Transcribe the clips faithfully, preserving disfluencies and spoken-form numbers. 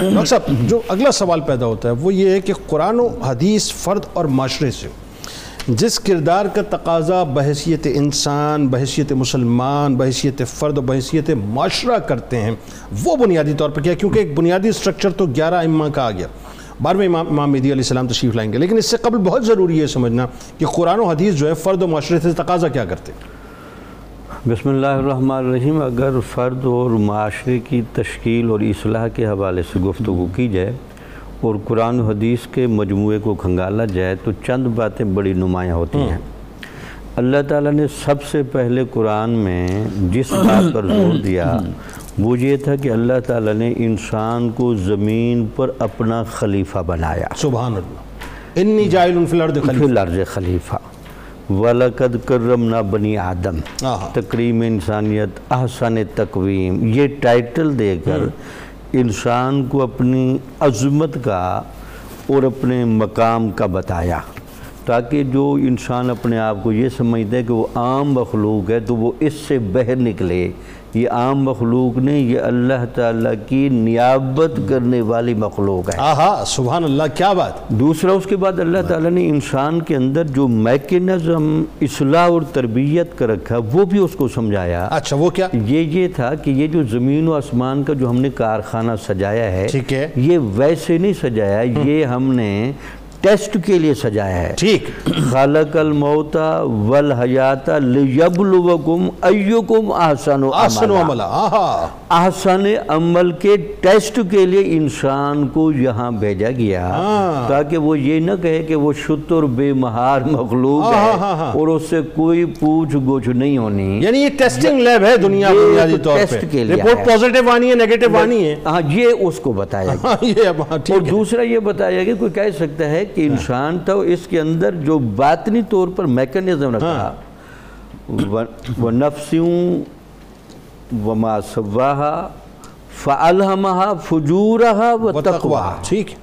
Doctor صاحب جو اگلا سوال پیدا ہوتا ہے وہ یہ ہے کہ قرآن و حدیث فرد اور معاشرے سے جس کردار کا تقاضا بحیثیت انسان، بحیثیت مسلمان، بحیثیت فرد و بحیثیت معاشرہ کرتے ہیں وہ بنیادی طور پر کیا، کیونکہ ایک بنیادی اسٹرکچر تو گیارہ امہ کا آ گیا، بارہویں امام امام مہدی علیہ السلام تشریف لائیں گے، لیکن اس سے قبل بہت ضروری ہے سمجھنا کہ قرآن و حدیث جو ہے فرد و معاشرے سے تقاضا کیا کرتے ہیں. بسم اللہ الرحمن الرحیم. اگر فرد اور معاشرے کی تشکیل اور اصلاح کے حوالے سے گفتگو کی جائے اور قرآن و حدیث کے مجموعے کو کھنگالا جائے تو چند باتیں بڑی نمایاں ہوتی ہیں. اللہ تعالیٰ نے سب سے پہلے قرآن میں جس بات پر زور دیا وہ یہ تھا کہ اللہ تعالیٰ نے انسان کو زمین پر اپنا خلیفہ بنایا. سبحان اللہ. انی جاعل فی الارض خلیفہ. فی الارض خلیفہ وَلَقَدْ كَرَّمْنَا بَنِي آدم. تکریم انسانیت، احسان تقویم، یہ ٹائٹل دے کر انسان کو اپنی عظمت کا اور اپنے مقام کا بتایا تاکہ جو انسان اپنے آپ کو یہ سمجھتا ہے کہ وہ عام مخلوق ہے تو وہ اس سے باہر نکلے. یہ عام مخلوق نے یہ اللہ تعالیٰ کی نیابت کرنے والی مخلوق ہے. آہا سبحان اللہ کیا بات. دوسرا اس کے بعد اللہ تعالیٰ نے انسان کے اندر جو میکینزم اصلاح اور تربیت کا رکھا وہ بھی اس کو سمجھایا. اچھا وہ کیا؟ یہ یہ تھا کہ یہ جو زمین و آسمان کا جو ہم نے کارخانہ سجایا ہے یہ ویسے نہیں سجایا، یہ ہم نے ٹیسٹ کے لیے سجایا ہے. ٹھیک. خلق الموت والحیات لیبلوکم ایکم احسن عملا. احسن عمل کے ٹیسٹ کے لیے انسان کو یہاں بھیجا گیا تاکہ وہ یہ نہ کہے کہ وہ شتر بے مہار مخلوق ہے اور اس سے کوئی پوچھ گچھ نہیں ہونی. یعنی یہ ٹیسٹنگ لیب ہے دنیا بنیادی طور پہ، رپورٹ پازیٹیو آنی ہے نیگیٹو آنی ہے. ہاں یہ اس کو بتایا گیا. اور دوسرا یہ بتایا گیا کوئی کہہ سکتا ہے کہ انسان تھا اس کے اندر جو باطنی طور پر میکانزم رکھا وَنَفْسِهُ وَمَا سَوَّاهَا فَأَلْهَمَهَا فُجُورَهَا وَتَقْوَاهَا. ٹھیک.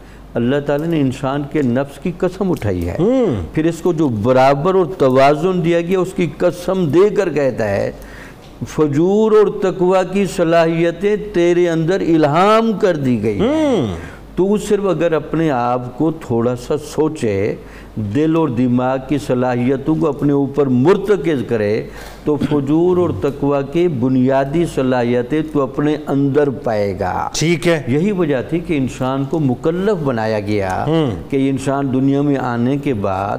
اللہ تعالیٰ نے انسان کے نفس کی قسم اٹھائی ہے، پھر اس کو جو برابر اور توازن دیا گیا اس کی قسم دے کر کہتا ہے فجور اور تقوی کی صلاحیتیں تیرے اندر الہام کر دی گئی. تو صرف اگر اپنے آپ کو تھوڑا سا سوچے، دل اور دماغ کی صلاحیتوں کو اپنے اوپر مرتکز کرے تو فجور اور تقویٰ کی بنیادی صلاحیتیں تو اپنے اندر پائے گا. ٹھیک ہے. یہی وجہ تھی کہ انسان کو مکلف بنایا گیا کہ انسان دنیا میں آنے کے بعد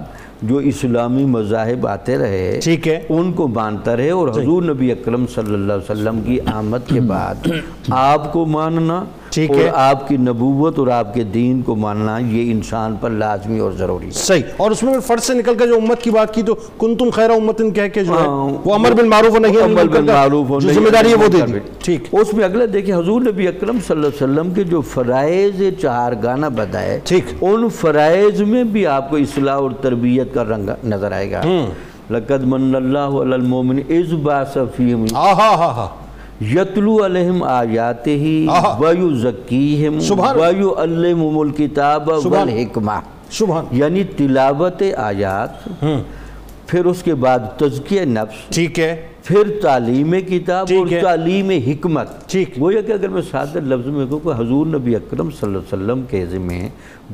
جو اسلامی مذاہب آتے رہے ٹھیک ہے ان کو مانتا رہے، اور حضور نبی اکرم صلی اللہ علیہ وسلم کی آمد کے بعد آپ کو ماننا اور آپ کی نبوت اور آپ کے دین کو ماننا یہ انسان پر لازمی اور ضروری ہے. صحیح. اور اس میں فرض سے نکل کر جو امت کی بات کی تو کنتم خیر امتن کہہ کے جو ہے وہ امر بالمعروف و نہی عن المنکر جو ذمہ داری ہے وہ دے دی. ٹھیک. اس میں اگلا دیکھیں حضور نبی اکرم صلی اللہ علیہ وسلم کے جو فرائض چار گانا بتائے ان فرائض میں بھی آپ کو اصلاح اور تربیت کا رنگ نظر آئے گا. لقد من اللہ علی المؤمن اذ بعث فیہم یتلو علیہم آیاتہ ویزکیہم ویعلمہم الکتاب والحکمہ. یعنی تلاوت آیات، پھر اس کے بعد تزکیہ نفس، ٹھیک ہے، پھر تعلیم کتاب اور تعلیم حکمت. ٹھیک. وہ یہ کہ اگر میں سادہ لفظ میں کہوں کہ حضور نبی اکرم صلی اللہ علیہ وسلم کے ذمہ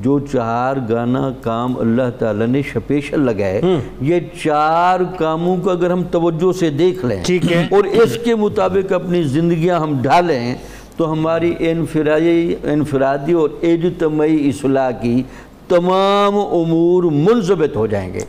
جو چار گانا کام اللہ تعالیٰ نے شپیشل لگائے یہ چار کاموں کو اگر ہم توجہ سے دیکھ لیں اور اس کے مطابق اپنی زندگیاں ہم ڈھالیں تو ہماری انفرادی انفرادی اور اجتماعی اصلاح کی تمام امور منضبط ہو جائیں گے.